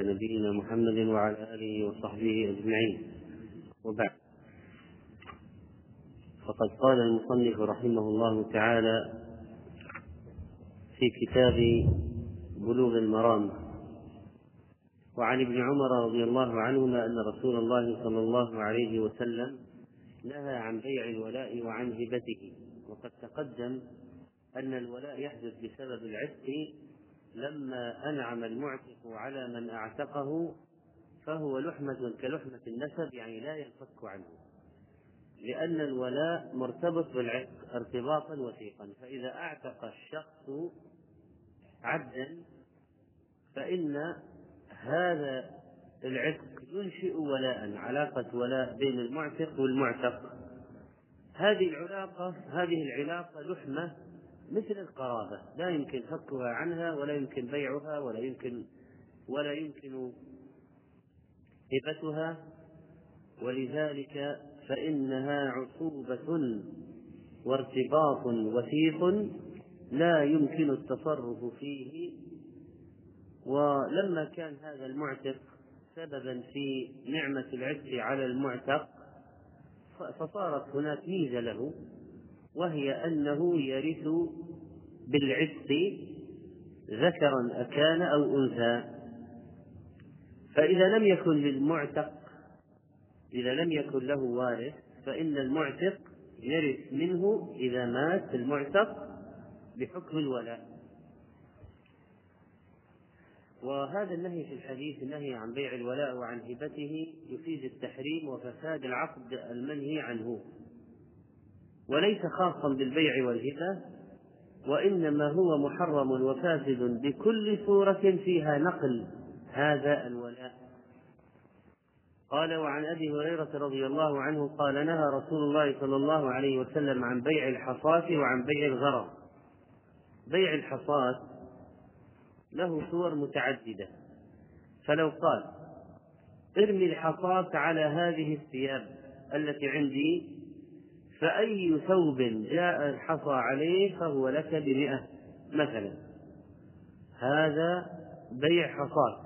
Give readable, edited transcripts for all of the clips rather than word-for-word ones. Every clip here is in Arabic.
نبينا محمد وعلى آله وصحبه أجمعين، وبعد. فقد قال المصنف رحمه الله تعالى في كتاب بلوغ المرام: وعن ابن عمر رضي الله عنهما أن رسول الله صلى الله عليه وسلم نهى عن بيع الولاء وعن هبته. وقد تقدم أن الولاء يحدث بسبب العتق لما أنعم المعتق على من أعتقه، فهو لحمة كلحمة النسب، يعني لا ينفك عنه، لأن الولاء مرتبط بالعتق ارتباطا وثيقا. فإذا أعتق الشخص عبدا فإن هذا العتق ينشئ ولاء، علاقة ولاء بين المعتق والمعتق. هذه العلاقة لحمة مثل القرابة، لا يمكن فكها عنها ولا يمكن بيعها ولا يمكن هبتها، ولذلك فإنها عصوبة وارتباط وثيق لا يمكن التصرف فيه. ولما كان هذا المعتق سببا في نعمة العتق على المعتق، فصارت هناك ميزة له، وهي أنه يرث بالعتق ذكرا أكان أو أنثى. فإذا لم يكن للمعتق، إذا لم يكن له وارث، فإن المعتق يرث منه إذا مات المعتق بحكم الولاء. وهذا النهي في الحديث، النهي عن بيع الولاء وعن هبته، يفيد التحريم وفساد العقد المنهي عنه، وليس خاصا بالبيع والهبة، وإنما هو محرم وفاسد بكل صورة فيها نقل هذا الولاء. قال: وعن أبي هريرة رضي الله عنه قال: نهى رسول الله صلى الله عليه وسلم عن بيع الحصاة وعن بيع الغرر. بيع الحصاة له صور متعددة، فلو قال: ارمي الحصاة على هذه الثياب التي عندي، فأي ثوب جاء الحصى عليه فهو لك ب100 مثلا، هذا بيع حصاة.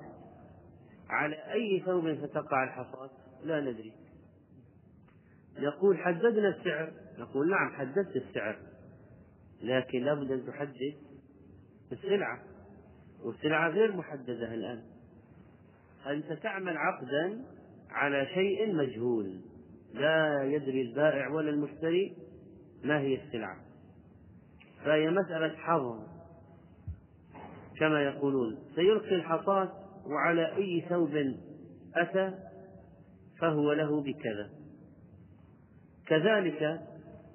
على أي ثوب ستقع الحصاة؟ لا ندري. يقول: حددنا السعر. نقول: نعم حددت السعر، لكن لابد أن تحدد السلعة، والسلعة غير محددة الآن. أنت تعمل عقدا على شيء مجهول، لا يدري البائع ولا المشتري ما هي السلعة، فهي مسألة حظ كما يقولون. سيلقي الحصاة، وعلى أي ثوب أتى فهو له بكذا. كذلك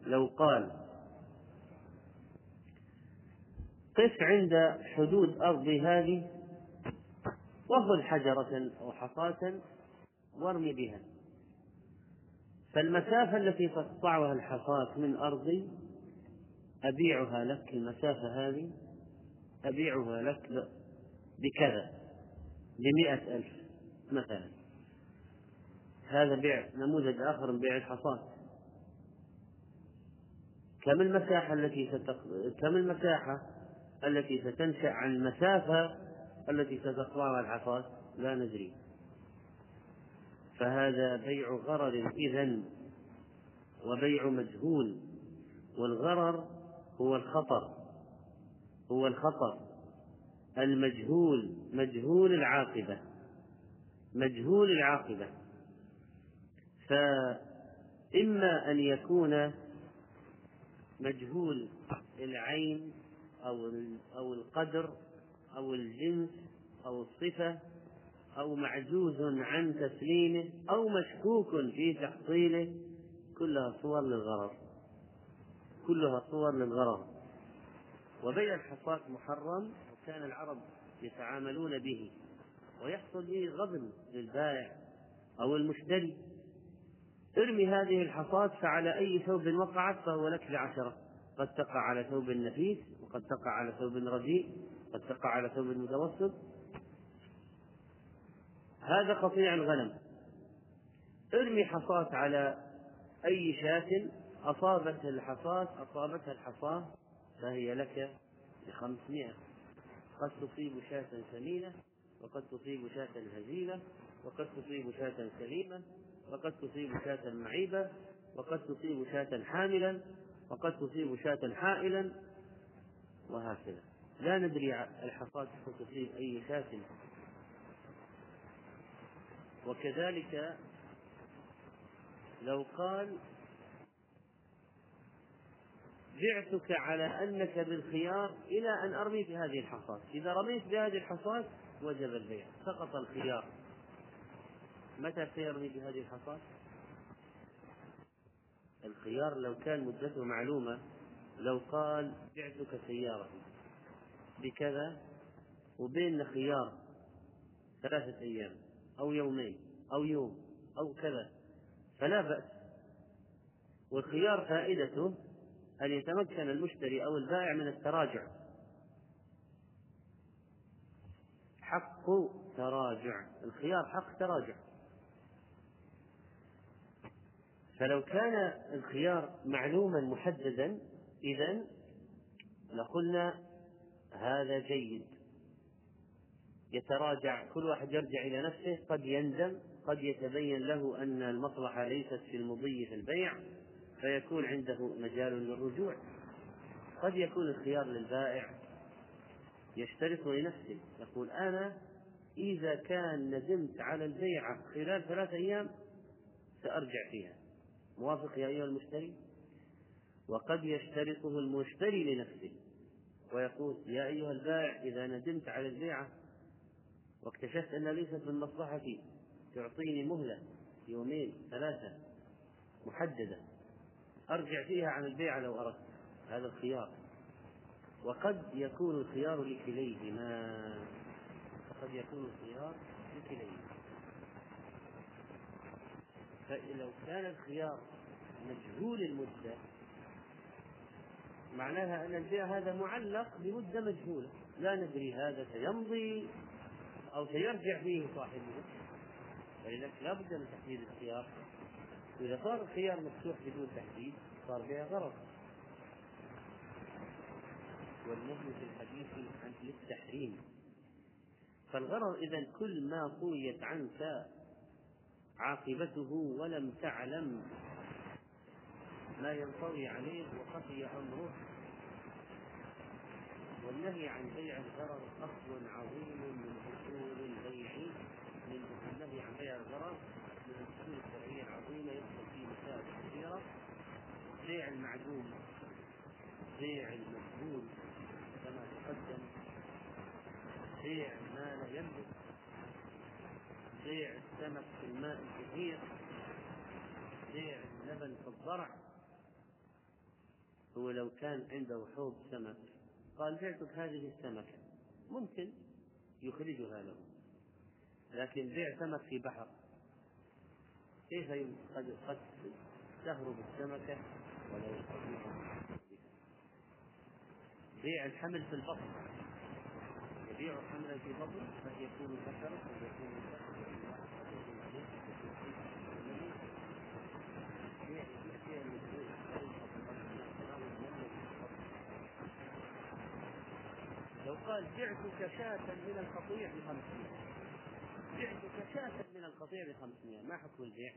لو قال: قف عند حدود أرضي هذه وخذ حجرة أو حصاة وارمي بها، فالمسافة التي تقطعها الحصاة من أرضي أبيعها لك، المسافة هذه أبيعها لك بكذا، ب100,000 مثلا. هذا بيع، نموذج آخر من بيع الحصاة. كم المساحة التي ستنشأ عن المسافة التي ستقطعها الحصاة؟ لا ندري. فهذا بيع غرر إذن، وبيع مجهول. والغرر هو الخطر، هو الخطر المجهول، مجهول العاقبة، مجهول العاقبة. فإما أن يكون مجهول العين أو القدر أو الجنس أو الصفة، أو معجوز عن تسليمه، أو مشكوك في تحصيله، كلها صور للغرر، كلها صور للغرر. وبيع الحصاة محرم، وكان العرب يتعاملون به، ويحصل به غضب للبائع أو المشتري. ارمي هذه الحصاة، فعلى أي ثوب وقعت فهو لك ب10. قد تقع على ثوب نفيس، وقد تقع على ثوب رديء، قد تقع على ثوب متوسط. هذا قطيع الغنم. ارمي حصاة على أي شاة، أصابتها الحصاة فهي لك ب500. قد تصيب شاة ثمينة وقد تصيب شاة هزيلة، وقد تصيب شاة سليمة، وقد تصيب شاة معيبة، وقد تصيب شاة حاملا، وقد تصيب شاة حائلا، وهكذا. لا ندري الحصاد تصيب أي شاة. وكذلك لو قال بعتك على أنك بالخيار إلى أن أرمي بهذه الحصاة، إذا رميت بهذه الحصاة وجب البيع، سقط الخيار. متى سيرمي بهذه الحصاة؟ الخيار لو كان مدته معلومة، لو قال بعتك سيارة بكذا وبين خيار 3 أيام أو يومين أو يوم أو كذا، فلا بأس. والخيار فائدته أن يتمكن المشتري أو البائع من التراجع، حق تراجع، الخيار حق تراجع. فلو كان الخيار معلوما محددا إذن لقلنا هذا جيد، يتراجع، كل واحد يرجع إلى نفسه، قد يندم، قد يتبين له أن المصلحة ليست في المضي في البيع فيكون عنده مجال للرجوع. قد يكون الخيار للبائع يشترط لنفسه، يقول أنا إذا كان ندمت على البيعة خلال 3 أيام سأرجع فيها، موافق يا أيها المشتري؟ وقد يشترطه المشتري لنفسه ويقول يا أيها البائع إذا ندمت على البيعة واكتشفت أن ليست من مصلحتي تعطيني مهلة 2 أو 3 محددة أرجع فيها عن البيعة لو أردت، هذا الخيار. وقد يكون الخيار لكليهما، قد يكون الخيار لكليهما. فلو كان الخيار مجهول المدة معناها أن البيع هذا معلق بمدة مجهولة، لا ندري هذا سيمضي أو سيرجع فيه صاحبه، فلذلك لا بد من تحديد الخيار. إذا صار الخيار مفتوح بدون تحديد صار بها غرر. والنهي في الحديث عن التحريم، فالغرر إذن كل ما قويت عنك عاقبته ولم تعلم ما ينطوي عليه وخفي أمره. والنهي عن بيع الغرر أصل عظيم من أصول البيع، النهي عن بيع الغرر من الأصول الشرعية العظيمة، يدخل فيه مسائل كثيرة: بيع المعدوم، بيع المجهول كما تقدم، بيع ما لا يملك، بيع السمك في الماء الكثير، بيع اللبن في الضرع. هو لو كان عنده حوض سمك قال بعتك هذه السمكة ممكن يخرجها له، لكن بيع سمك في بحر كيف قد تهرب السمكة ولا يخرجها. بيع الحمل في البطن، يبيع الحمل في بطن فيكون ذكرا ويكون لو قال بعتك شاة من القطيع ب500، بعتك شاة من القطيع ب500، ما حكم البيع؟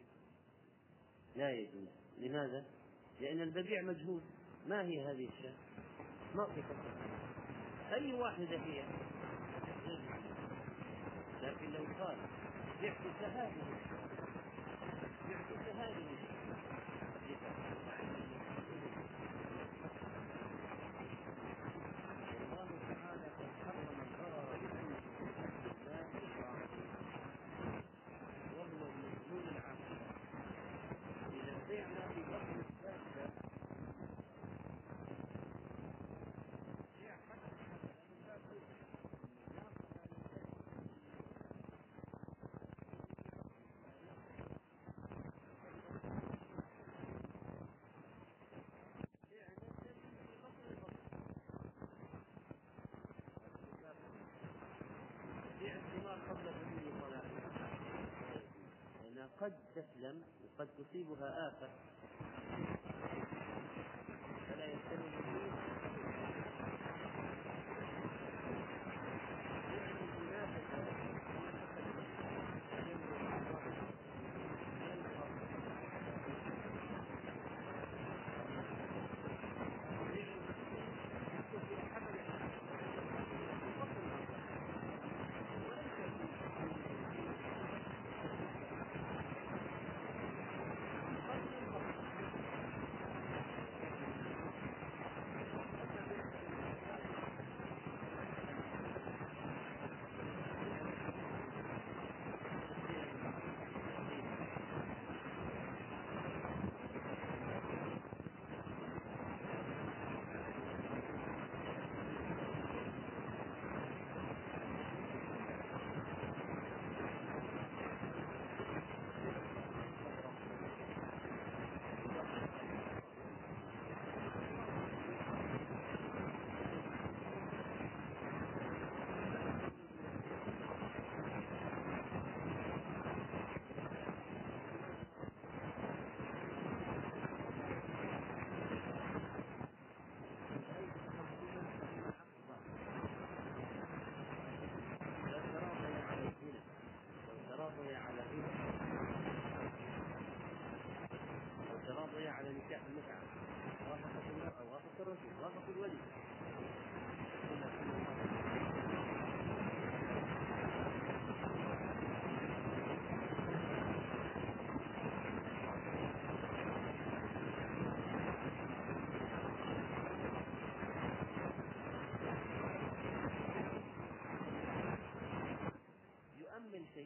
لا يجوز. لماذا؟ لأن البيع مجهول، ما هي هذه الشاة؟ ما في تفصيل، أي واحدة هي. لكن لو قال بعتك هذه، بعتك هذه، قد تسلم وقد تصيبها آفة فلا يستلم البيع.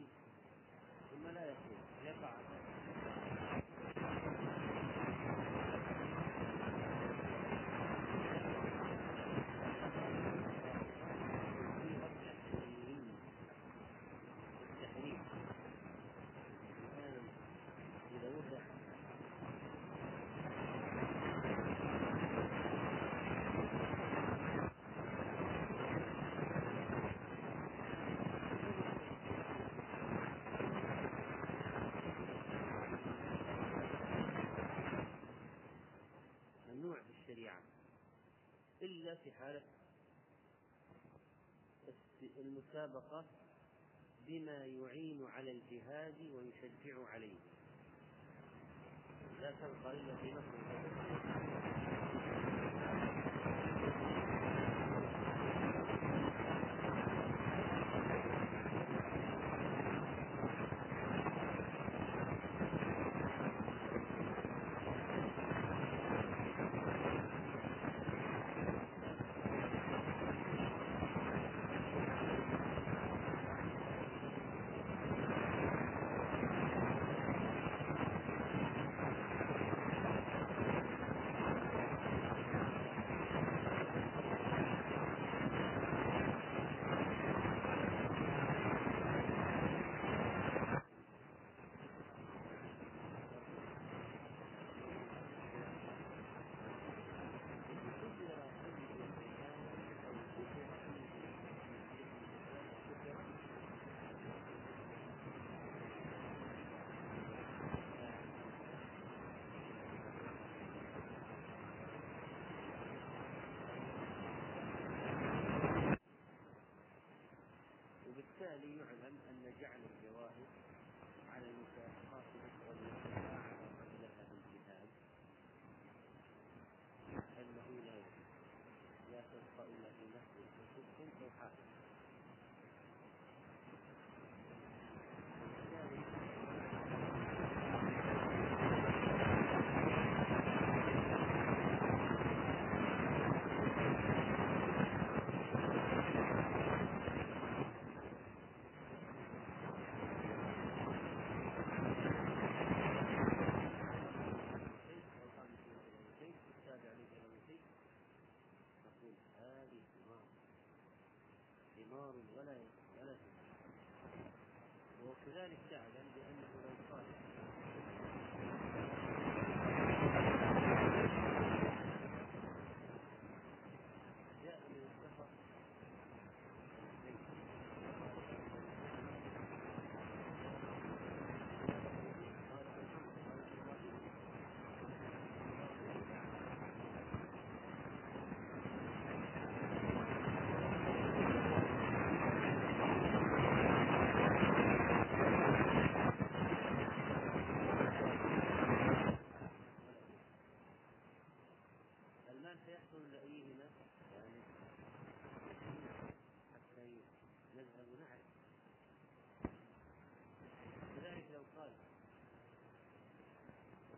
يقول ثم لا يقول يقع. إلا في حالة المسابقة بما يعين على الجهاد ويشجع عليه، لا تبقى إلا في نفس وبالتالي يعلم أن جعل الجواهر على المسابقات والمساعدة لها بالجهاد أنه لا تبقى إلا في نفسه وصدق وحافظ. وكذلك تعلم بأنه لو قال جاء من السفر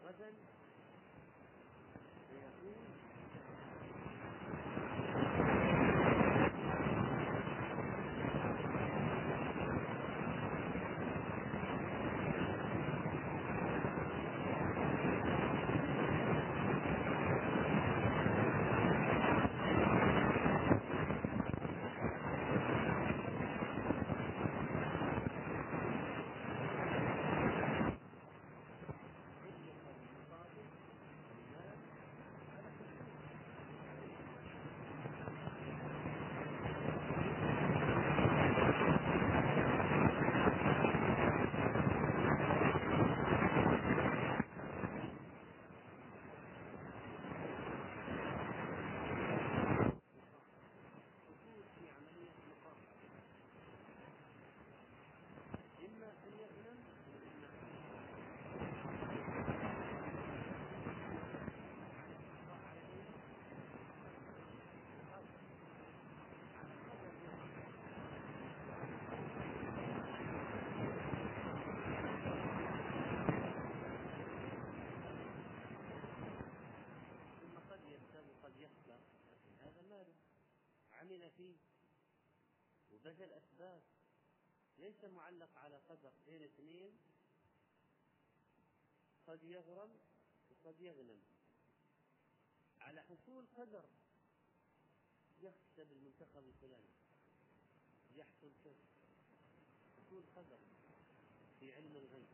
غدا سيكون عمل فيه وبذل أسباب ليس معلق على قدر غير اثنين، قد يغرم وقد يغنم. على حصول قدر يحسب المنتخب الفلاني يحصل كذا، حصول قدر في علم الغيب.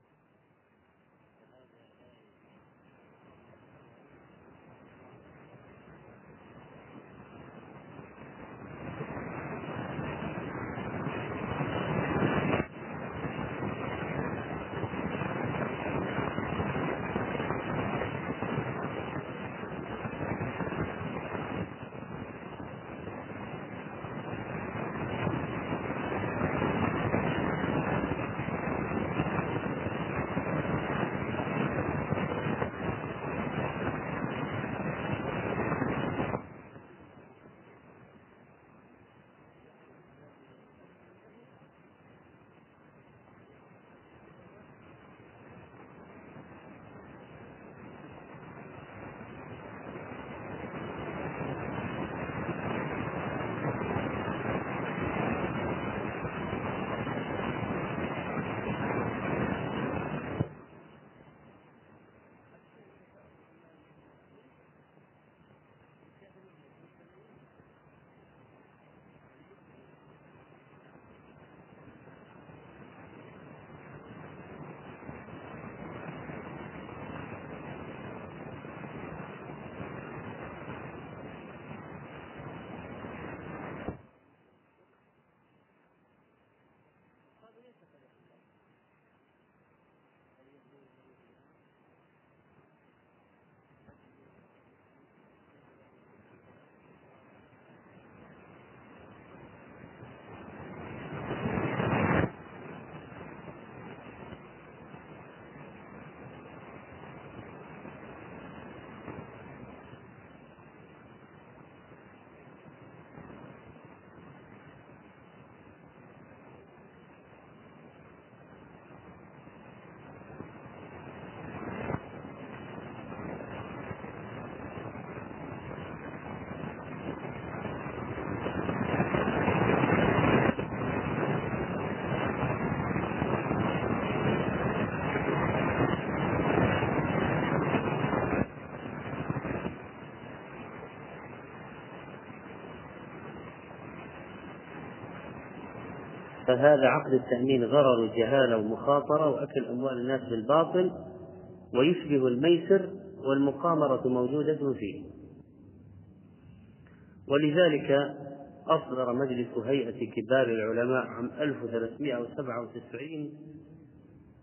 فهذا عقد التأمين غرر وجهالة ومخاطرة وأكل أموال الناس بالباطل، ويشبه الميسر والمقامرة موجودة فيه. ولذلك أصدر مجلس هيئة كبار العلماء عام 1397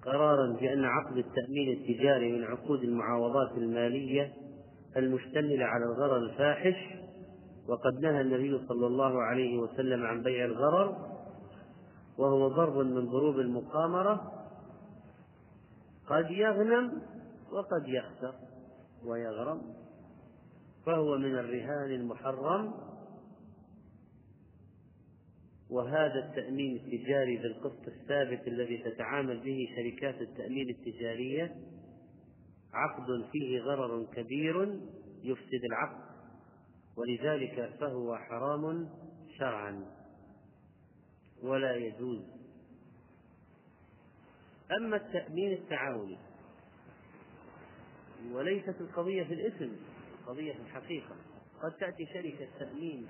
قرارا بأن عقد التأمين التجاري من عقود المعاوضات المالية المشتملة على الغرر الفاحش، وقد نهى النبي صلى الله عليه وسلم عن بيع الغرر، وهو ضرب من ضروب المقامرة قد يغنم وقد يخسر ويغرم، فهو من الرهان المحرم. وهذا التأمين التجاري بالقسط الثابت الذي تتعامل به شركات التأمين التجارية عقد فيه غرر كبير يفسد العقد، ولذلك فهو حرام شرعا ولا يجوز. أما التأمين التعاوني وليست القضية في الاسم، القضية في الحقيقة. قد تأتي شركة تأمين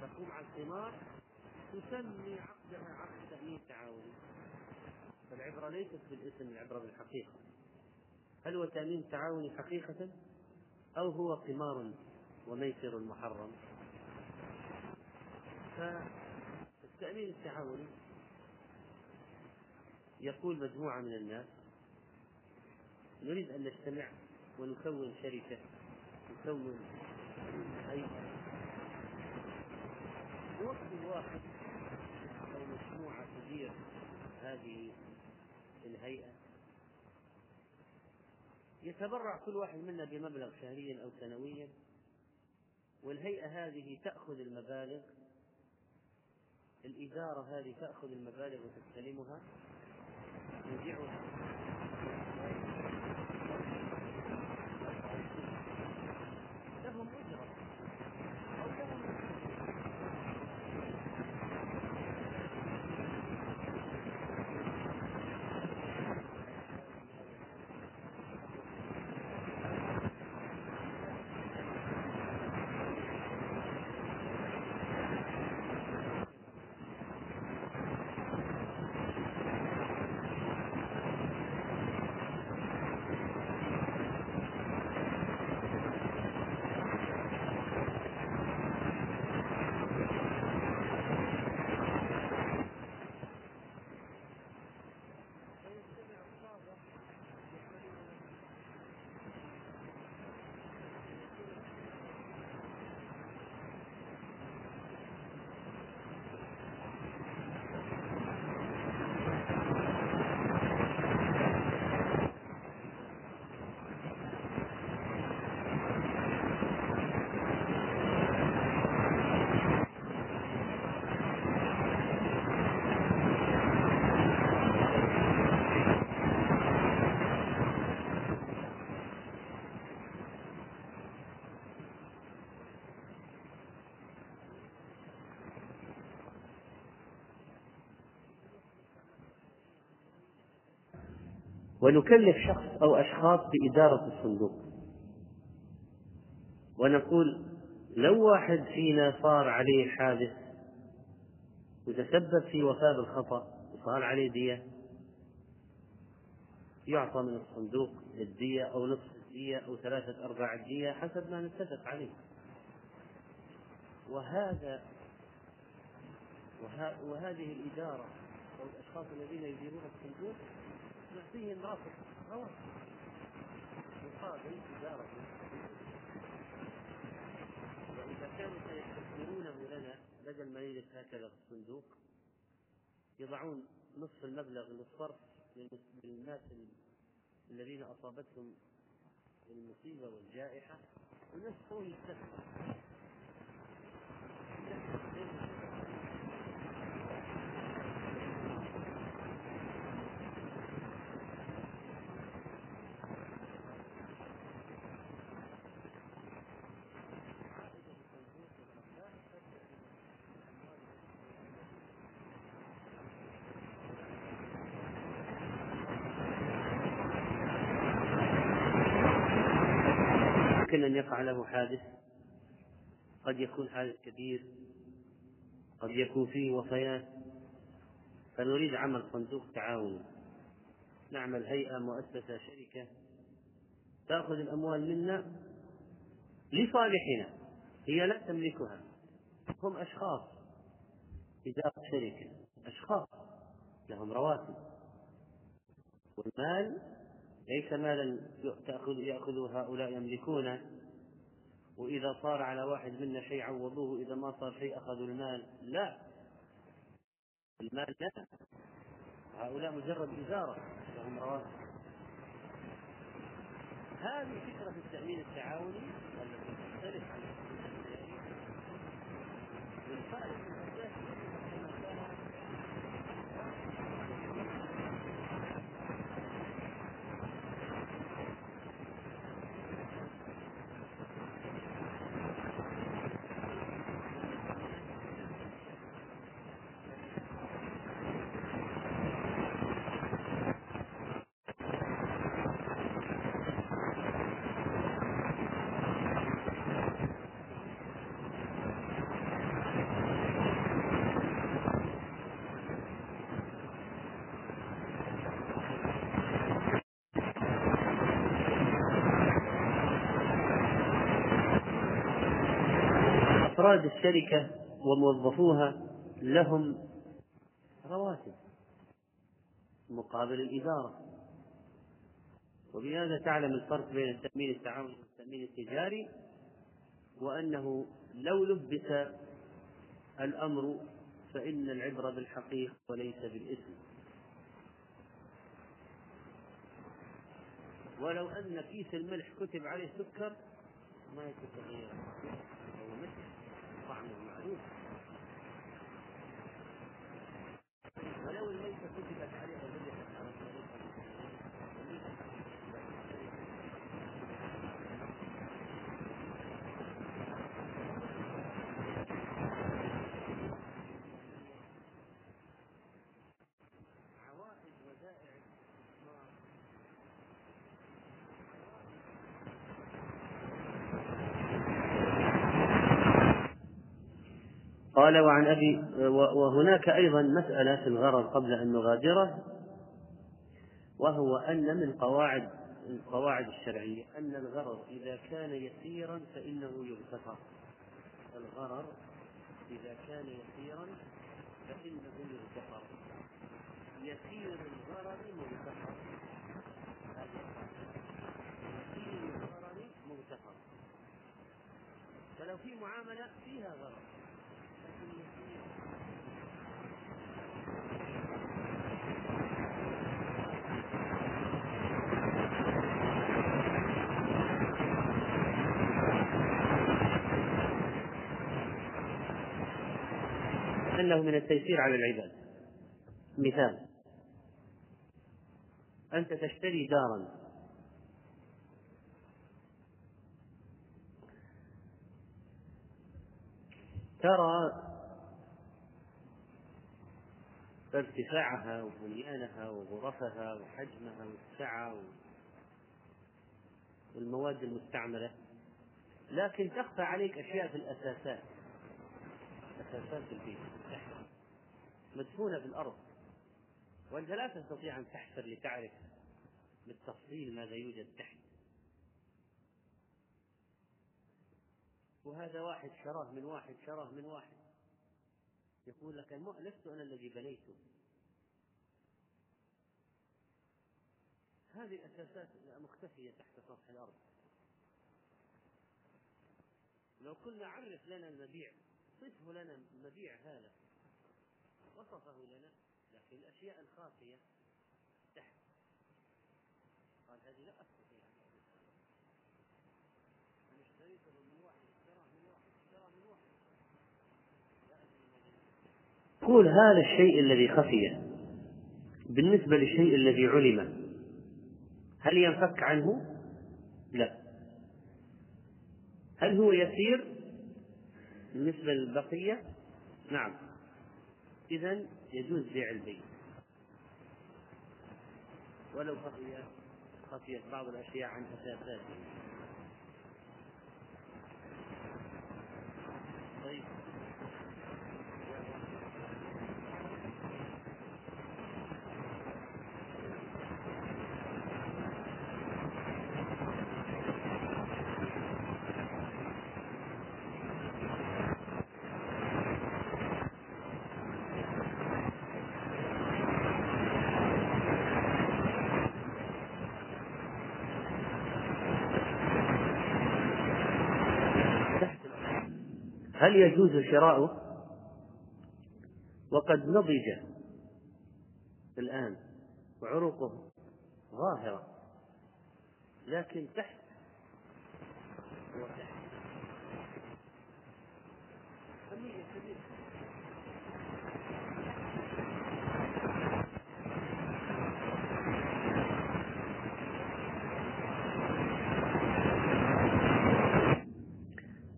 تقوم على القمار تسمي عقدها عقد تأمين تعاوني، فالعبرة ليست بالاسم، العبرة بالحقيقة. هل هو تأمين تعاوني حقيقة أو هو قمار وميسر محرم؟ التأمين التعاوني يقول مجموعة من الناس نريد أن نجتمع ونكون شركة، نكون هيئة، وقت واحد أو مجموعة تدير هذه الهيئة، يتبرع كل واحد منا بمبلغ شهريا أو سنويا، والهيئة هذه تأخذ المبالغ، الإدارة هذه تأخذ المبالغ وتستلمها وترجعها. لهم أجرة أو لهم ونكلف شخص أو أشخاص بإدارة الصندوق، ونقول لو واحد فينا صار عليه حادث وتسبب في وفاة بالخطأ وصار عليه دية، يعطى من الصندوق الدية أو نصف الدية أو ثلاثة أرباع الدية حسب ما نتفق عليه. وهذه الإدارة أو الأشخاص الذين يديرون الصندوق نعطيهم راتب خلاص مقابل إدارته، وإذا كانوا سيستثمرونه لنا بدل ما يجلس هكذا في الصندوق يضعون نصف المبلغ للصرف للناس الذين أصابتهم المصيبة والجائحة ونصفه يستثمر. أن يقع له حادث، قد يكون حادث كبير، قد يكون فيه وفيات، فنريد عمل صندوق تعاون، نعمل هيئة مؤسسة شركة تأخذ الأموال منا لصالحنا، هي لا تملكها، هم أشخاص إدارة شركة، أشخاص لهم رواتب، والمال ليس مالا يأخذ هؤلاء يملكونه، وإذا صار على واحد منا شيء عوضوه، إذا ما صار شيء أخذوا المال، لا، المال لا، هؤلاء مجرد إدارة لهم رواتب. هذه فكرة التأمين التعاوني التي تختلف عن أفراد الشركة وموظفوها لهم رواتب مقابل الإدارة، وبهذا تعلم الفرق بين التأمين التعاوني والتأمين التجاري، وأنه لو لبس الأمر فإن العبرة بالحقيقة وليس بالإثم. ولو أن كيس الملح كتب عليه سكر ما يتغير طعم المعروف، ولو الميسر كتبت عليها بدعة على الطريقة عوائد ودائع الإسلام. قال وعن أبي، وهناك أيضا مسألة في الغرر قبل أن نغادره، وهو أن من القواعد الشرعية أن الغرر إذا كان يسيرا فإنه يغتفر. الغرر إذا كان يسيرا فإنه يغتفر، يسير الغرر مغتفر، يسير الغرر مغتفر، فلو في معاملة فيها غرر أنه من التيسير على العباد. مثال: أنت تشتري دارا، ترى فارتفاعها وبنيانها وغرفها وحجمها والسعة والمواد المستعملة، لكن تخفى عليك أشياء في الأساسات، أساسات البيت مدفونة في الأرض، وأنت لا تستطيع أن تحفر لتعرف بالتفصيل ماذا يوجد تحت. وهذا واحد شراه من واحد، شراه من واحد، يقول لك لست أنا الذي بنيته. هذه أساسات مختفية تحت سطح الأرض. لو كنا عرف لنا المبيع، صفه لنا المبيع هذا، وصفه لنا، لكن الأشياء الخاطئة تحت قال هذه لا أستطيع أن اشتريته من واحد، اشتراه من واحد، اشتراه من واحد. قول هذا الشيء الذي خفي بالنسبة للشيء الذي علم، هل ينفك عنه؟ لا. هل هو يسير بالنسبة للبقية؟ نعم. إذن يجوز بيع البيت ولو خفيت بعض الأشياء عن أساساته. طيب، هل يجوز شراؤه وقد نضج الآن وعروقه ظاهرة، لكن تحت وتحت كمية كبيرة؟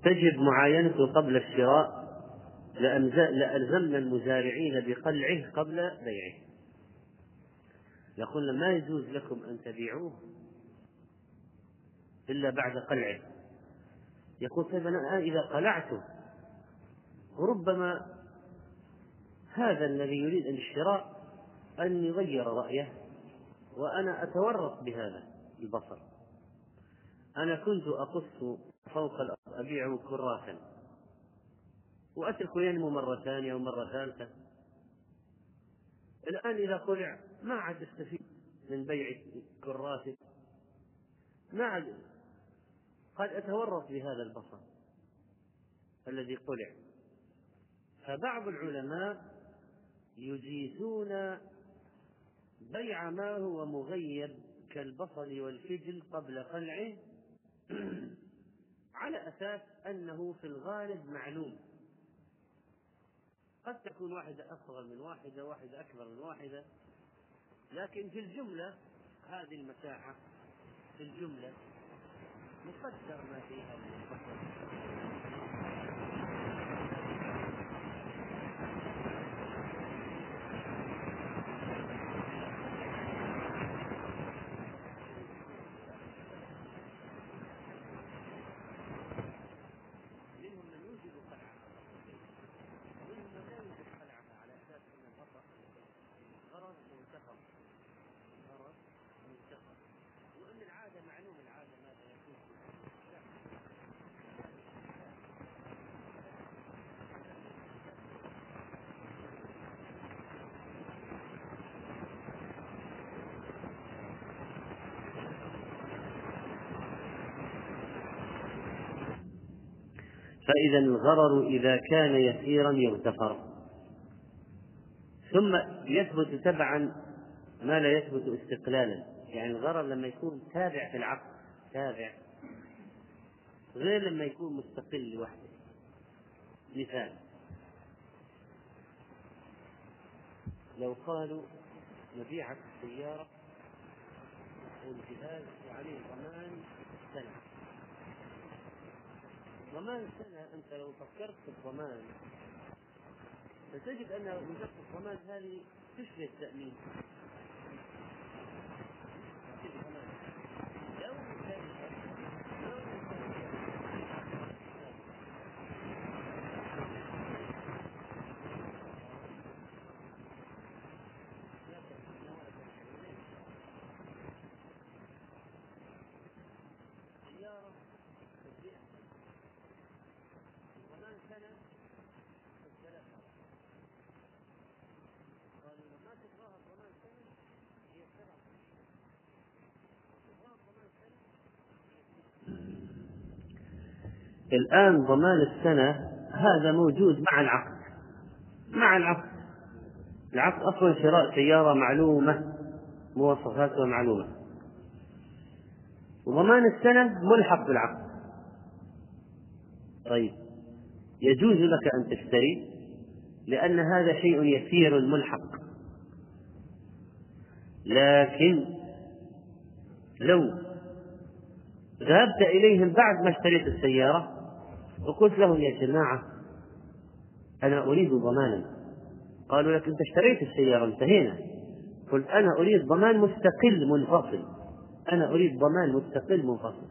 تجب معاينته قبل الشراء، لألزمنا المزارعين بقلعه قبل بيعه. يقول ما يجوز لكم أن تبيعوه إلا بعد قلعه. يقول طيب أنا إذا قلعته ربما هذا الذي يريد الشراء أن يغير رأيه وأنا أتورط بهذا البصر. أنا كنت أقص فوق الأرض أبيعه كراسا وأتركه ينمو مرة ثانية ومرة ثالثة. الآن إذا قلع ما عاد استفيد من بيع كراسي، ما عاد، قد أتورط بهذا البصر الذي قلع. فبعض العلماء يجيزون بيع ما هو مغيب كالبصل والفجل قبل قلعه على أساس أنه في الغالب معلوم. قد تكون واحدة أصغر من واحدة، واحدة أكبر من واحدة، لكن في الجملة هذه المساحة في الجملة مقدر ما فيها من البصل. فإذا الغرر إذا كان يسيرا يغتفر، ثم يثبت تبعا ما لا يثبت استقلالا. يعني الغرر لما يكون تابع في العقد تابع، غير لما يكون مستقل لوحده. مثال، لو قالوا مبيعك السيارة والجهاز وعليه ضمان سنة، ضمان سنة، أنت لو فكرت في الضمان فتجد أن وجهة الضمان هذه تشبه التأمين. الآن ضمان السنة هذا موجود مع العقد، العقد أصلا شراء سيارة معلومة، مواصفاتها معلومة، وضمان السنة ملحق بالعقد. طيب يجوز لك أن تشتري لأن هذا شيء يسير ملحق، لكن لو ذهبت إليهم بعد ما اشتريت السيارة وقلت لهم يا جماعة أنا أريد ضمانا، قالوا لك أنت اشتريت السيارة انتهينا، قلت أنا أريد ضمان مستقل منفصل،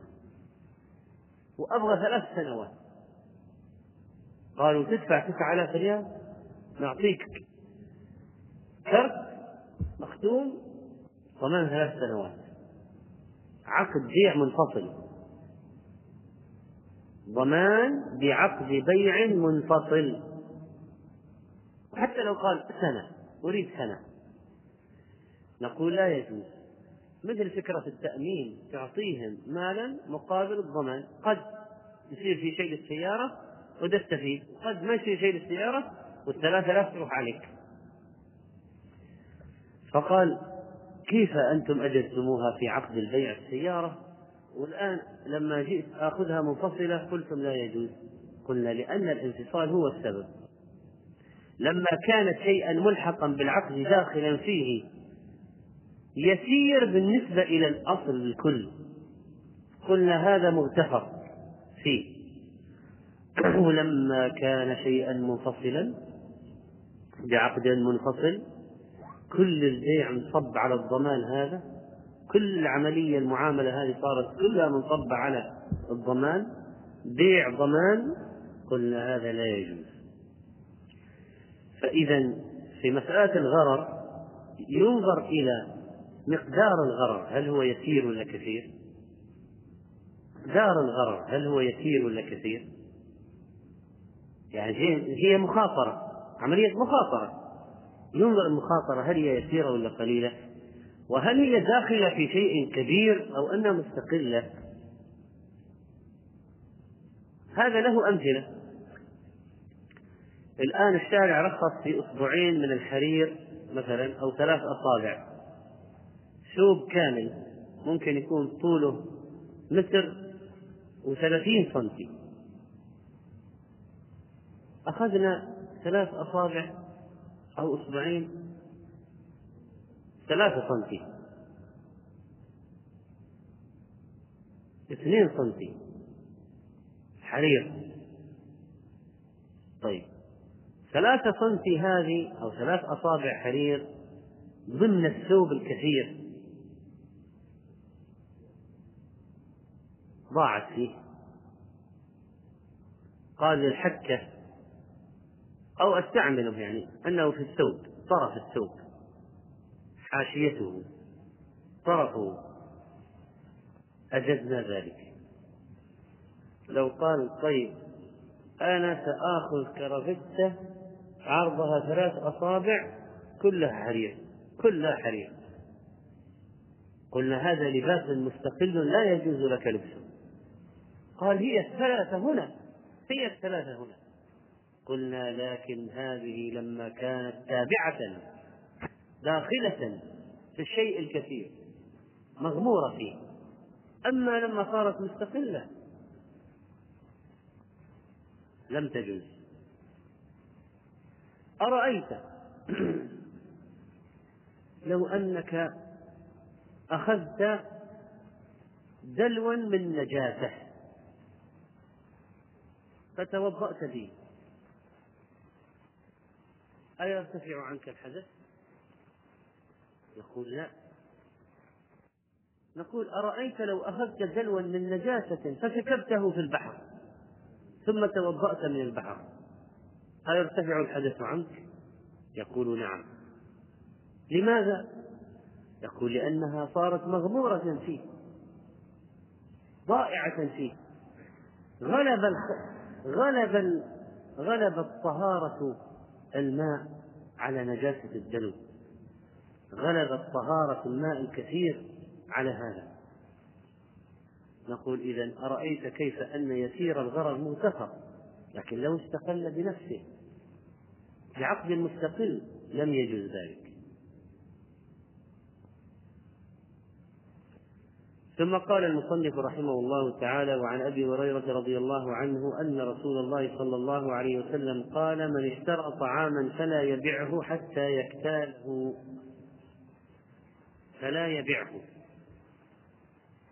وأبغى 3 سنوات، قالوا تدفع 9000 ريال نعطيك شرط مختوم ضمان 3 سنوات، عقد بيع منفصل، ضمان بعقد بيع منفصل. وحتى لو قال سنة، أريد سنة، نقول لا يجوز. مثل فكرة التأمين، تعطيهم مالا مقابل الضمان، قد يصير في شيء للسيارة وتستفيد، قد ما يصير شيء للسيارة وال3,000 تروح عليك. فقال كيف أنتم أجزتموها في عقد البيع السيارة والآن لما جئت آخذها منفصلة قلتم لا يجوز؟ قلنا لأن الانفصال هو السبب. لما كانت شيئا ملحقا بالعقد داخلا فيه يسير بالنسبة إلى الأصل الكل قلنا هذا مغتفر فيه، ولما كان شيئا منفصلا بعقد منفصل كل البيع انصب على الضمان هذا، كل العملية المعاملة هذه صارت كلها منصبة على الضمان، بيع ضمان، قلنا هذا لا يجوز. فإذا في مسألة الغرر ينظر إلى مقدار الغرر، هل هو يسير ولا كثير؟ مقدار الغرر هل هو يسير ولا كثير؟ يعني هي مخاطرة، عملية مخاطرة، ينظر المخاطرة هل هي يسيرة ولا قليلة، وهل هي داخلة في شيء كبير أو أنها مستقلة. هذا له أمثلة. الآن الشارع رخص في 2 أسبوع من الحرير مثلا أو 3 أصابع، ثوب كامل ممكن يكون طوله 1.30 متر، أخذنا 3 أصابع أو 2 أسبوع 3 سنتي 2 سنتي حرير. طيب 3 سنتي هذه أو 3 أصابع حرير ضمن الثوب الكثير ضاعت فيه. قال الحكة أو استعمله، يعني أنه في الثوب، طرف الثوب، حاشيته، طرفه، أجزنا ذلك. لو قال طيب أنا سآخذ كرافتة عرضها 3 أصابع كلها حرير، قلنا هذا لباس مستقل لا يجوز لك لبسه. قال هي الثلاثة هنا، قلنا لكن هذه لما كانت تابعة داخلة في الشيء الكثير مغمورة فيه، أما لما صارت مستقلة لم تجوز. أرأيت لو أنك أخذت دلوا من نجاسة فتوضأت به، ألا يرتفع عنك الحدث؟ يقول لا. نقول أرأيت لو أخذت دلوا من نجاسة فسكبته في البحر ثم توضأت من البحر أيرتفع الحدث عنك؟ يقول نعم. لماذا؟ يقول لأنها صارت مغمورة فيه، ضائعة فيه، غلب الطهارة الماء على نجاسة الدلو، غلبت طهارة الماء الكثير على هذا. نقول إذن أرأيت كيف أن يسير الغرر مغتفر، لكن لو استقل بنفسه بعقد مستقل لم يجوز ذلك. ثم قال المصنف رحمه الله تعالى: وعن أبي هريرة رضي الله عنه أن رسول الله صلى الله عليه وسلم قال: من اشترى طعاما فلا يبيعه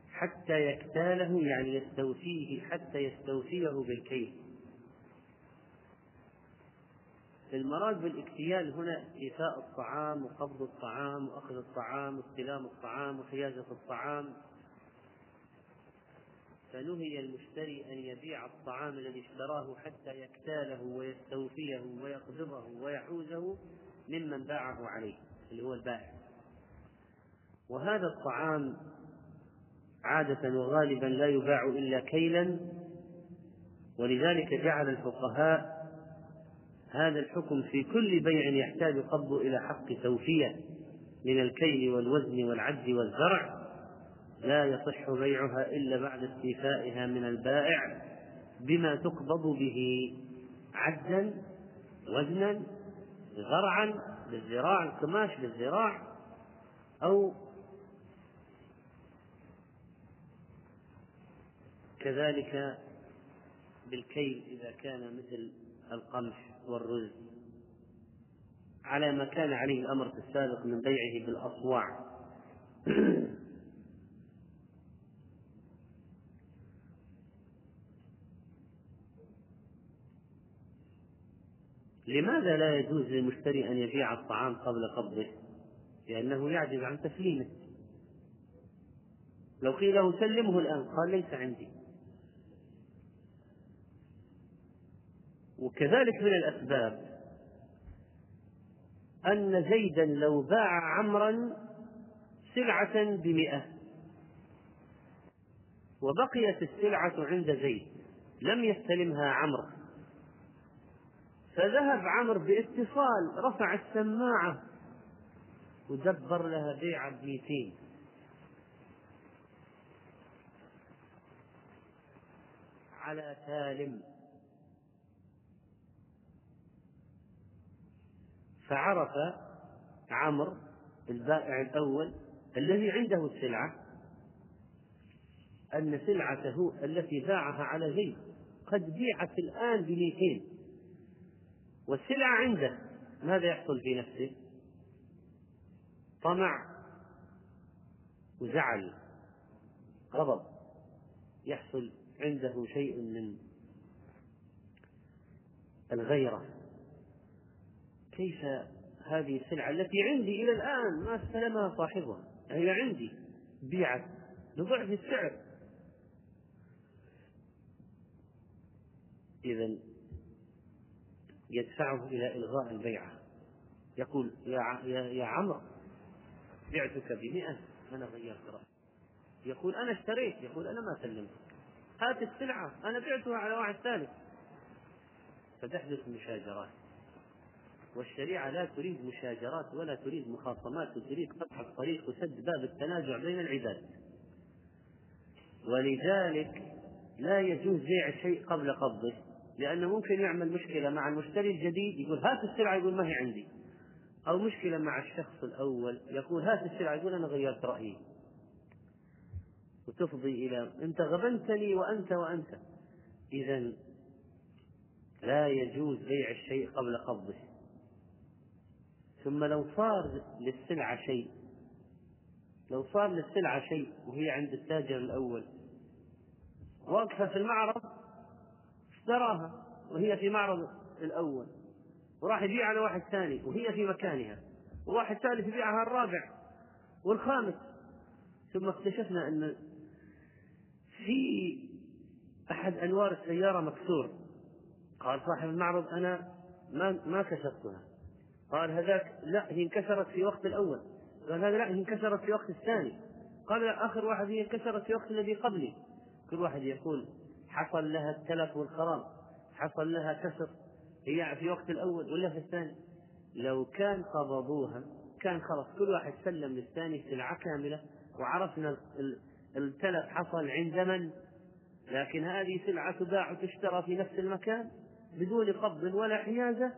حتى يكتاله، يعني يستوفيه حتى يستوفيه بالكيل. المراد بالاكتيال هنا إيفاء الطعام وقبض الطعام وأخذ الطعام واستلام الطعام وحيازة الطعام. فنهي المشتري أن يبيع الطعام الذي اشتراه حتى يكتاله ويستوفيه ويقبضه ويحوزه ممن باعه عليه اللي هو البائع. وهذا الطعام عادة وغالبا لا يباع إلا كيلا، ولذلك جعل الفقهاء هذا الحكم في كل بيع يحتاج قبض إلى حق توفية من الكيل والوزن والعد والزرع، لا يصح بيعها إلا بعد استيفائها من البائع بما تقبض به عدا وزنا زرعا بالذراع، القماش بالذراع أو كذلك بالكيل إذا كان مثل القمح والرز على ما كان عليه الأمر في السابق من بيعه بالأصواع. لماذا لا يجوز للمشتري أن يبيع الطعام قبل قبضه؟ لأنه يعجز عن تسليمه. لو قيل له سلمه الآن قال ليس عندي. وكذلك من الأسباب أن زيدا لو باع عمرا سلعة ب100 وبقيت السلعة عند زيد لم يستلمها عمرو، فذهب عمرو باتصال رفع السماعة ودبر لها بيعة ب200، على سالم، فعرف عمرو البائع الأول الذي عنده السلعة أن سلعته التي باعها على زيد قد بيعت الآن ب200 والسلعة عنده. ماذا يحصل في نفسه؟ طمع وزعل غضب، يحصل عنده شيء من الغيرة. كيف هذه السلعة التي عندي إلى الآن ما استلمها صاحبها، هي عندي بيعت بضعف السعر؟ إذن يدفعه إلى إلغاء البيعة، يقول يا عمرو بعتك ب100 أنا غيرت رأيي. يقول أنا اشتريت، يقول أنا ما سلمتك، هات السلعة أنا بعتها على واحد ثالث. فتحدث مشاجرات، والشريعة لا تريد مشاجرات ولا تريد مخاصمات، وتريد فتح الطريق وسد باب التنازع بين العباد. ولذلك لا يجوز بيع الشيء قبل قبضه، لأنه ممكن يعمل مشكلة مع المشتري الجديد يقول هات السلعة، يقول ما هي عندي، أو مشكلة مع الشخص الأول يقول هات السلعة، يقول أنا غيرت رأيي، وتفضي إلى أنت غبنتني وأنت. إذن لا يجوز بيع الشيء قبل قبضه. ثم لو صار للسلعة شيء وهي عند التاجر الأول واقفة في المعرض اشتراها وهي في معرض الأول، وراح يبيع على واحد ثاني وهي في مكانها، وواحد ثالث يبيعها الرابع والخامس. ثم اكتشفنا أن في أحد أنوار السيارة مكسور. قال صاحب المعرض أنا ما كشفتها. قال هذاك لا هي انكسرت في وقت الأول. قال هذا لا هي انكسرت في وقت الثاني. قال لا آخر واحد هي انكسرت في وقت الذي قبلي. كل واحد يقول حصل لها التلف والخراب، حصل لها كسر، هي في وقت الأول ولا في الثاني. لو كان قبضوها كان خلاص كل واحد سلم للثاني سلعة كاملة وعرفنا التلف حصل عند من، لكن هذه سلعة تباع وتشترى في نفس المكان بدون قبض ولا حيازة.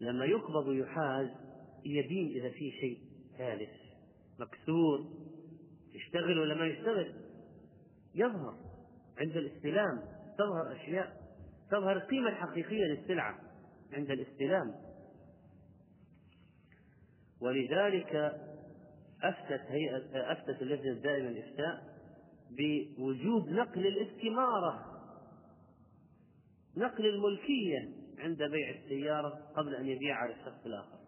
لما يقبض ويحاز يبين إذا في شيء ثالث مكسور يشتغل ولا ما يشتغل، يظهر عند الاستلام، تظهر أشياء، تظهر القيمة الحقيقية للسلعة عند الاستلام. ولذلك أفتت اللجنة الدائمة الإفتاء بوجوب نقل الاستمارة، نقل الملكية عند بيع السيارة قبل أن يبيعها للشخص الآخر،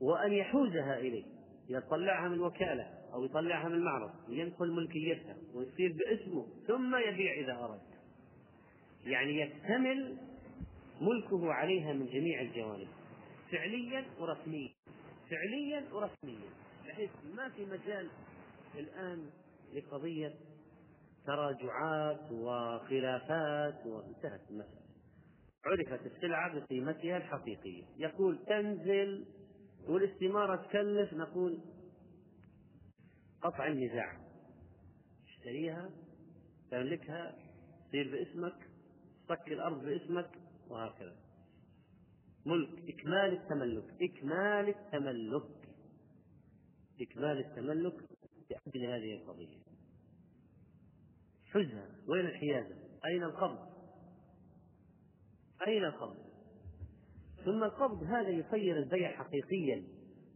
وأن يحوزها إليه، يطلعها من وكالة أو يطلعها من المعرض، ينقل ملكيتها ويصير باسمه ثم يبيع إذا أراد، يعني يكتمل ملكه عليها من جميع الجوانب فعليا ورسميا، بحيث ما في مجال الآن لقضية تراجعات وخلافات وانتهت المسألة. عرفت السلعة بقيمتها الحقيقية. يقول تنزل والاستمارة تكلف، نقول قطع النزاع، اشتريها تملكها تصير باسمك، صك الأرض باسمك، وهكذا ملك، إكمال التملك لأجل هذه القضية. حجها وين الحيازة؟ أين القبض؟ ثم القبض هذا يصير البيع حقيقيا،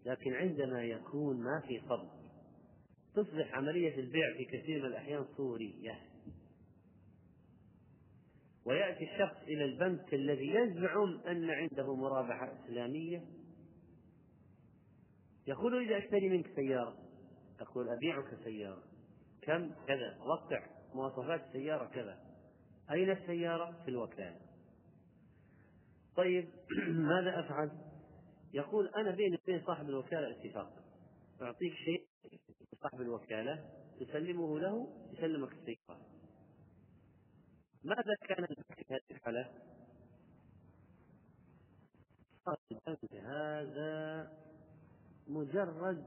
لكن عندما يكون ما في قبض تصبح عملية البيع في كثير من الأحيان صورية، ويأتي الشخص إلى البنك الذي يزعم أن عنده مرابحة إسلامية، يقول إذا أشتري منك سيارة، أقول أبيعك سيارة كم كذا، وقع مواصفات السيارة كذا، أين السيارة؟ في الوكالة. طيب ماذا أفعل؟ يقول أنا بيني وبين صاحب الوكالة اتفاق، أعطيك شيء صاحب الوكالة تسلمه له، يسلمك السيارة. ماذا كان البنك في هذه الحالة؟ البنك هذا مجرد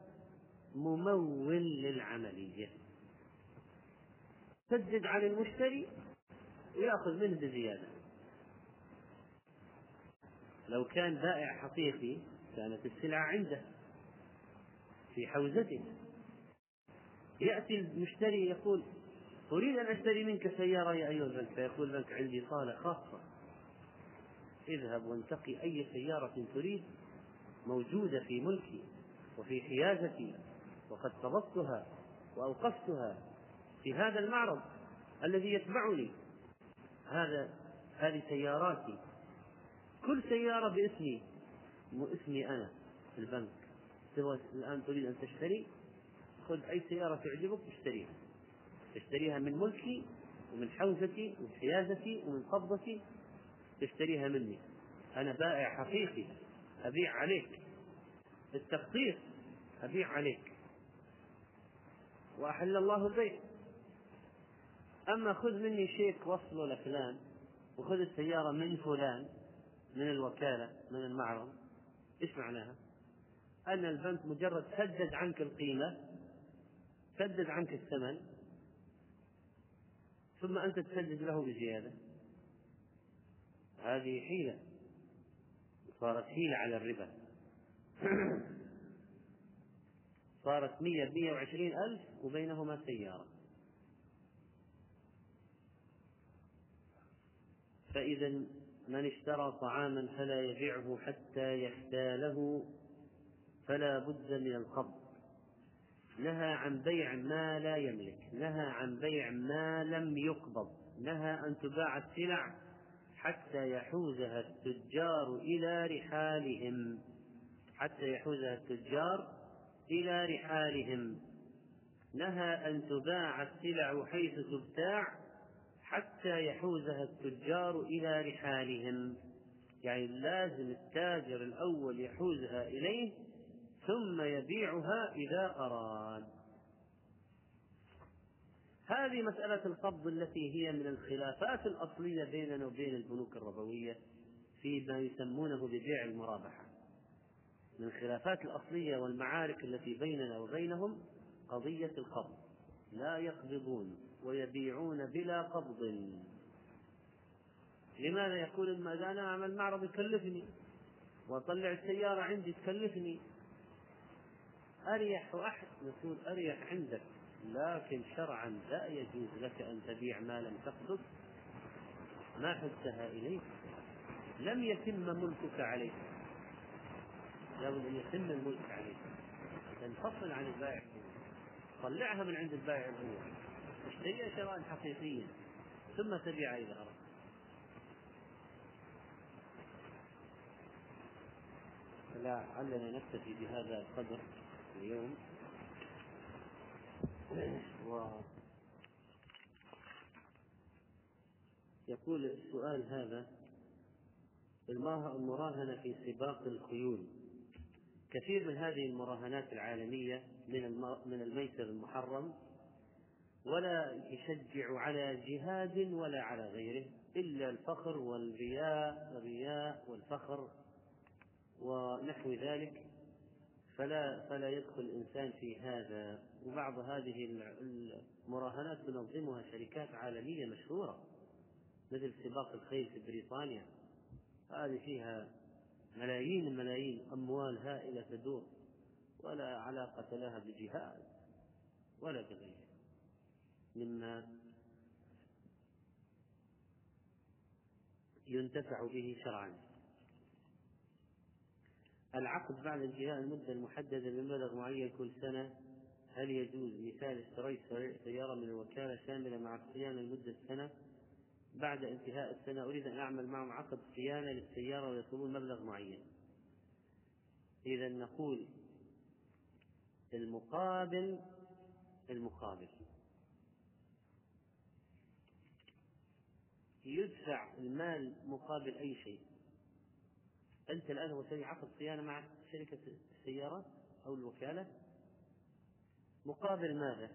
ممول للعملية، يسدد عن المشتري ويأخذ منه بزيادة. لو كان بائع حقيقي كانت السلعة عنده في حوزته، يأتي المشتري يقول أريد أن أشتري منك سيارة يا أيها البنك، فيقول البنك عندي صالة خاصة، اذهب وانتقي أي سيارة تريد، موجودة في ملكي وفي حيازتي، وقد قبضتها وأوقفتها في هذا المعرض الذي يتبعني، هذه سياراتي، كل سيارة باسمي، اسمي أنا في البنك. الآن تريد أن تشتري، خذ أي سيارة تعجبك تشتريها من ملكي ومن حوزتي ومن حيازتي ومن قبضتي، تشتريها مني، أنا بائع حقيقي أبيع عليك، بالتقسيط أبيع عليك، وأحل الله البيع. أما خذ مني شيك وصله لفلان، وخذ السيارة من فلان من الوكالة من المعرض، إيش معناها؟ أن البنك مجرد سدد عنك القيمة، سدد عنك الثمن، ثم أنت تسدد له بزيادة. هذه حيلة، صارت حيلة على الربا، صارت 100-120 ألف وبينهما سيارة. فإذا من اشترى طعاما فلا يبيعه حتى يختاله فلا بد من القبض. نهى عن بيع ما لا يملك، نهى عن بيع ما لم يقبض، نهى أن تباع السلع حتى يحوزها التجار إلى رحالهم. نهى أن تباع السلع حيث تبتاع حتى يحوزها التجار إلى رحالهم، يعني لازم التاجر الأول يحوزها إليه ثم يبيعها إذا أراد. هذه مسألة القبض التي هي من الخلافات الأصلية بيننا وبين البنوك الربوية فيما يسمونه ببيع المرابحة. من الخلافات الأصلية والمعارك التي بيننا وبينهم قضية القبض، لا يقبضون ويبيعون بلا قبض. لماذا؟ يقول أنا أعمل معرض يكلفني، وأطلع السيارة عندي تكلفني، أريح وأحد. نقول أريح عندك، لكن شرعا لا يجوز لك أن تبيع ما لم تقبض، ما حزتها إليك لم يتم ملكك عليك، لابد أن يتم الملك عليك، تنفصل عن البائع، طلعها من عند البائع هو، اشتريها شراء حقيقيا ثم تبيع إذا أردت. لعلنا نكتفي بهذا القدر اليوم، ويقول السؤال هذا: المراهنة في سباق الخيول، كثير من هذه المراهنات العالمية من الميسر المحرم، ولا يشجع على جهاد ولا على غيره إلا الفخر والرياء والفخر ونحو ذلك، فلا يدخل الإنسان في هذا. وبعض هذه المراهنات تنظمها شركات عالمية مشهورة مثل سباق الخيل في بريطانيا، هذه فيها ملايين الملايين، أموال هائلة تدور ولا علاقة لها بجهاد ولا بغيره مما ينتفع به شرعا. العقد بعد انتهاء المدة المحددة بمبلغ معين كل سنة هل يجوز؟ مثال: اشتريت سيارة من الوكالة شاملة مع الصيانة لمدة سنة، بعد انتهاء السنة أريد أن أعمل معهم عقد صيانة للسيارة ويطلبون مبلغ معين. إذا نقول المقابل يدفع المال مقابل أي شيء. أنت الآن وسني عقد صيانة مع شركة السيارة أو الوكالة، مقابل ماذا؟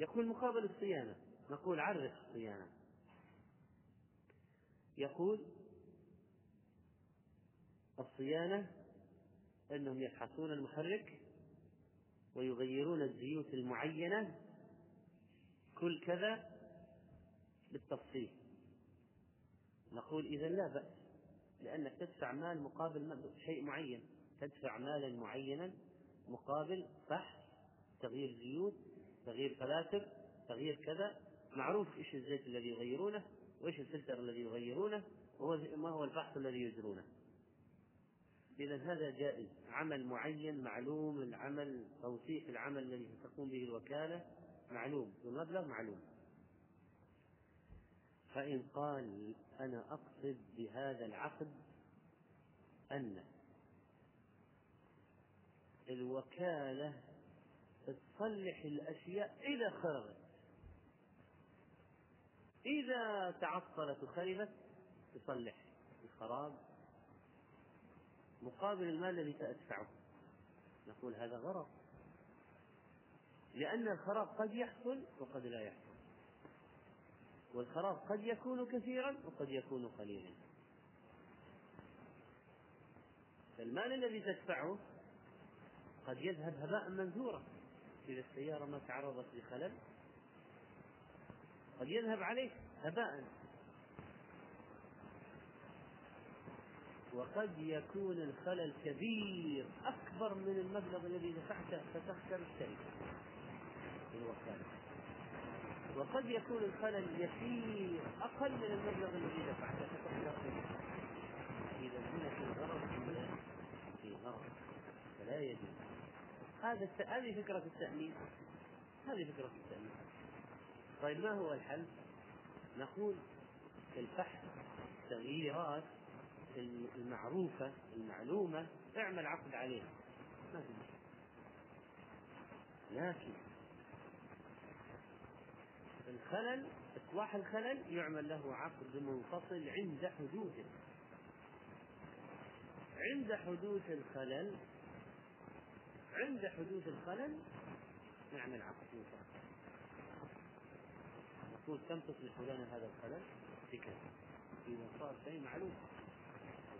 يقول مقابل الصيانة. نقول عرف الصيانة. يقول الصيانة أنهم يفحصون المحرك ويغيرون الزيوت المعينة كل كذا بالتفصيل. نقول إذا لا بأس، لأنك تدفع مال مقابل شيء معين، تدفع مالا معينا مقابل فحص، تغيير زيوت، تغيير فلاتر، تغيير كذا، معروف إيش الزيت الذي يغيرونه وإيش الفلتر الذي يغيرونه وما هو الفحص الذي يجرونه. إذا هذا جائز، عمل معين معلوم، العمل توصيف العمل الذي تقوم به الوكالة معلوم، المبلغ معلوم. فإن قال أنا أقصد بهذا العقد أن الوكالة تصلح الأشياء إذا خربت، إذا تعطلت وخربت تصلح الخراب مقابل المال الذي تدفعه. نقول هذا غرر، لأن الخراب قد يحصل وقد لا يحصل، والخراب قد يكون كثيرا وقد يكون قليلا، فالمال الذي تدفعه قد يذهب هباء منثورا. إذا السيارة ما تعرضت لخلل قد يذهب عليك هباء، وقد يكون الخلل كبير أكبر من المبلغ الذي دفعته فتخسر الشركة الوكالة، وقد يكون الخلل يسير أقل من المبلغ الذي دفعته فتخسر الشركة. إذا هنا في الغرر فلا يجوز. هذه فكرة التأمين، هذه فكرة التأمين. طيب ما هو الحل؟ نقول الفحص، التغييرات المعروفة المعلومة اعمل عقد عليها، ما في مشكلة. لكن الخلل، إصلاح الخلل يعمل له عقد منفصل عند حدوثه. عند حدوث الخلل، عند حدوث الخلل نعمل عقد منفصل، نقول كم تصلح لنا هذا الخلل في كذا، إذا صار شيء معلوم،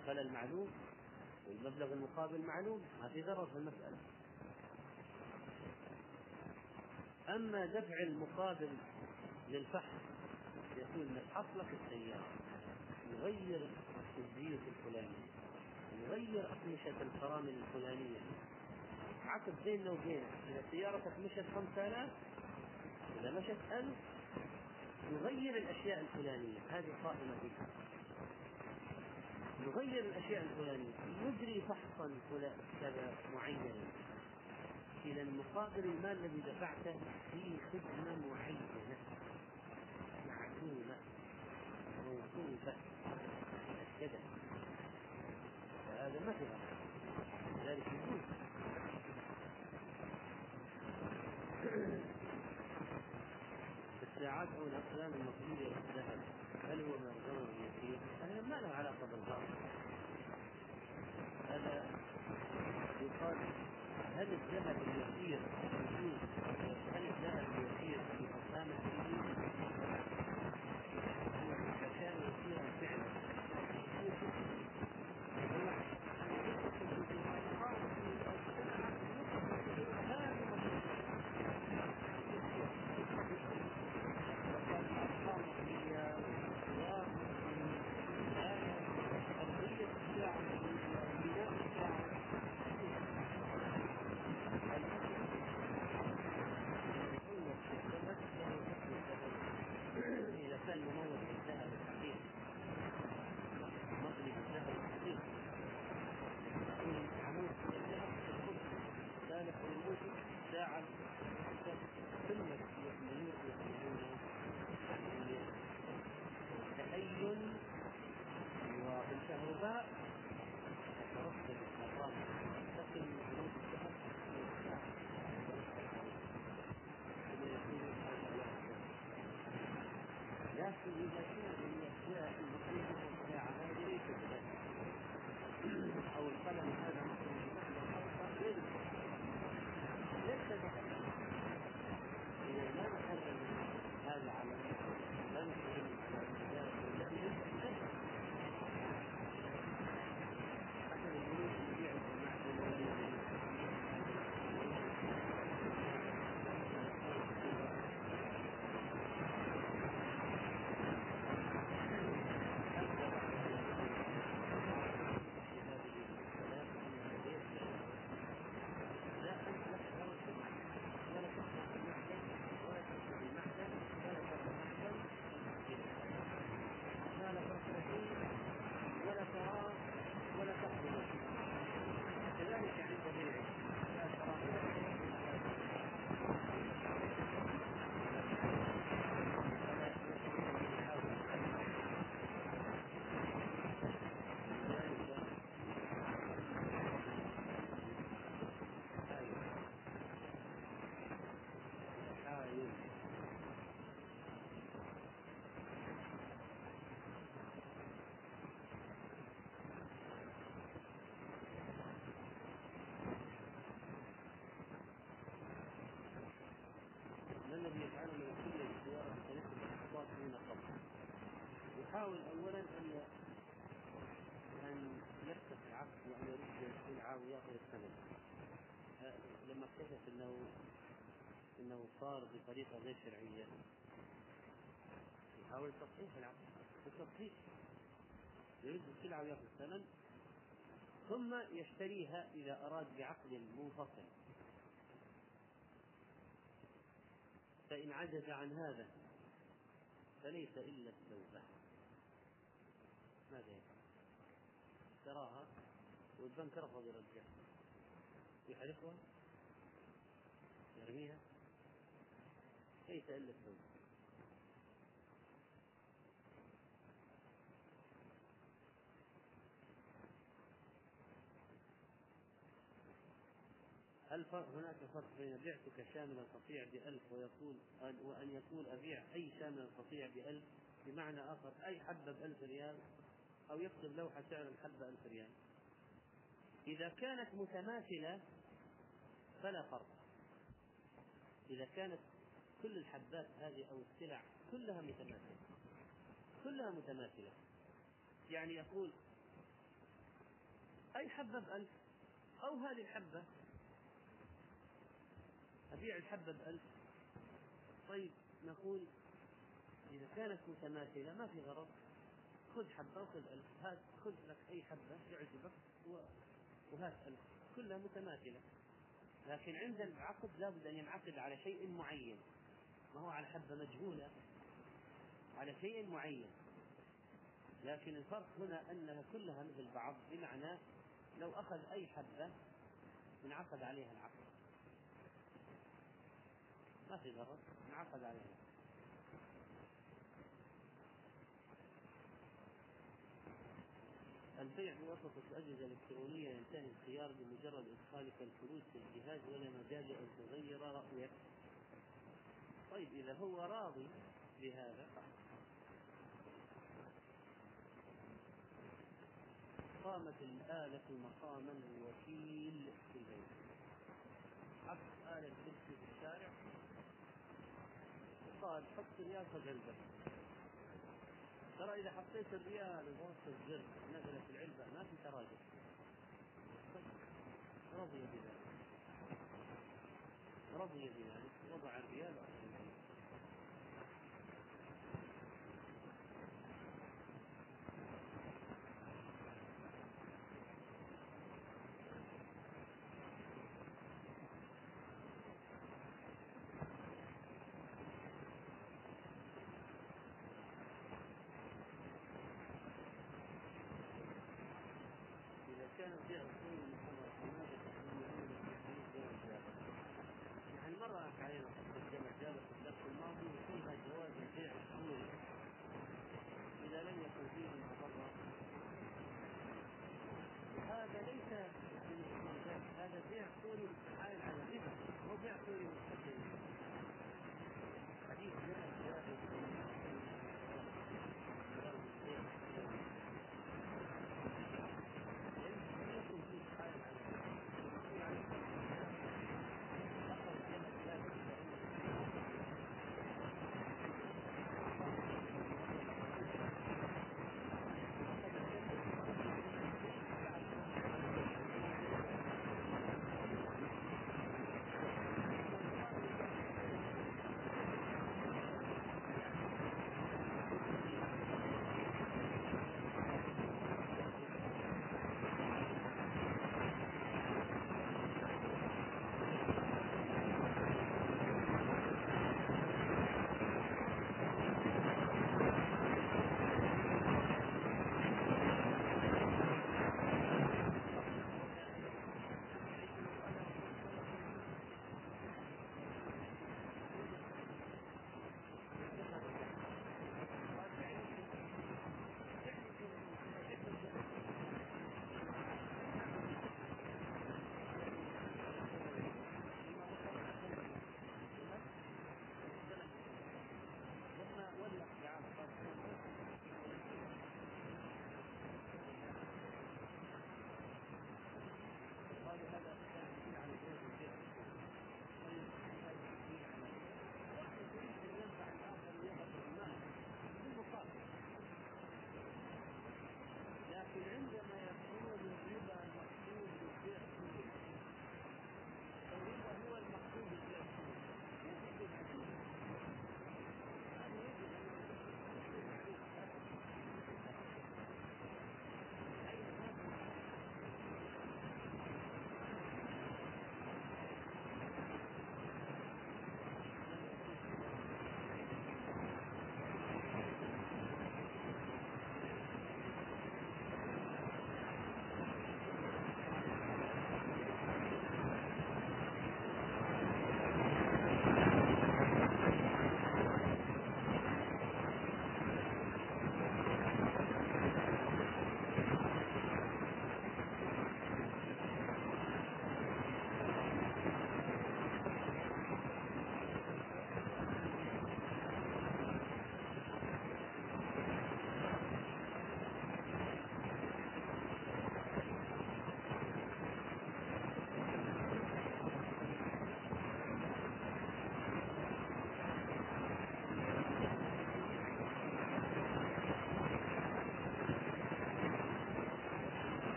الخلل معلوم والمبلغ المقابل معلوم، ما في ضرر في المسألة. أما دفع المقابل للفحص يقول نفحص لك السيارة، نغير الجزئية الفلانية، نغير أقمشة الفرامل الفلانية، عقد بيننا وبينك، إذا سيارتك مشت 5000 إذا مشت 1000 نغير الأشياء الفلانية، هذه قائمة بها، نغير الأشياء الفلانية، نجري فحصا كذا معينا، إلى المقابل المال الذي دفعته في خدمة معينة معلومة موصوفة كذا، فهذا مثلا ذلك يجوز. الساعات أو الأقلام المقبولة والذهب هل هو مرجو يسير؟ هذا ما له علاقة بالضرر، هذا يقال هل الذهب اليسير يجوز؟ هل الذهب اليسير في أقلام السير؟ فكان يسيرا فعلا يحاول أولا أن يكتب العقد وأن يرد السلعة ويأخذ الثمن. لما اكتشف أنه صار بطريقة غير شرعية يحاول تصحيح العقد، التصحيح يرد السلعة ويأخذ الثمن ثم يشتريها إذا أراد بعقد منفصل. فإن عجز عن هذا فليس إلا التوبة، ماذا يفعل؟ اشتراها والبنك رفض يرجعها، يحرقها يرميها ليس إلا السوء. هناك فرق بين بعتك شاملا قطيع ب1000 وأن يقول أبيع أي شاملا قطيع ب1000، بمعنى آخر أي حبة ب1000 ريال، أو يكتب لوحة سعر الحبة 1000 ريال. إذا كانت متماثلة فلا فرق، إذا كانت كل الحبات هذه أو السلع كلها متماثلة، كلها متماثلة، يعني يقول أي حبة ب1000 أو هذه الحبة أبيع الحبة ب1000. طيب نقول إذا كانت متماثلة ما في غرض، خذ حبة وخذ 1000، خذ لك أي حبة يعجبك وهات 1000، كلها متماثلة. لكن عند العقد لابد أن ينعقد على شيء معين، ما هو على حبة مجهولة، على شيء معين. لكن الفرق هنا أنها كلها مثل بعض، بمعنى لو أخذ أي حبة ينعقد عليها العقد، ما في ضرر، ينعقد عليها. البيع بواسطة الأجهزة الإلكترونية ينتهي الخيار بمجرد إدخالك الفلوس في الجهاز، ولا مجال أن تغير رأيك. طيب إذا هو راضي بهذا. قامت الآلة مقاما الوكيل في البيت، عكس آلة الكرسي في الشارع. قال حط ريال فجلبك، ترى إذا حطيت الريال ووسط الزر نزلت العلبة، ما في تراجع، رضي بذلك، رضي بذلك، وضع الريال. يعني مرة علينا قدمت جالة الدرس الماضي فيها جواز البيع السوري إذا لم يكن فيه المضرة. هذا ليس هذا بيع سوري مستحيل على الربا، هو بيع سوري مستحيل. حديث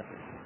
المستقيم.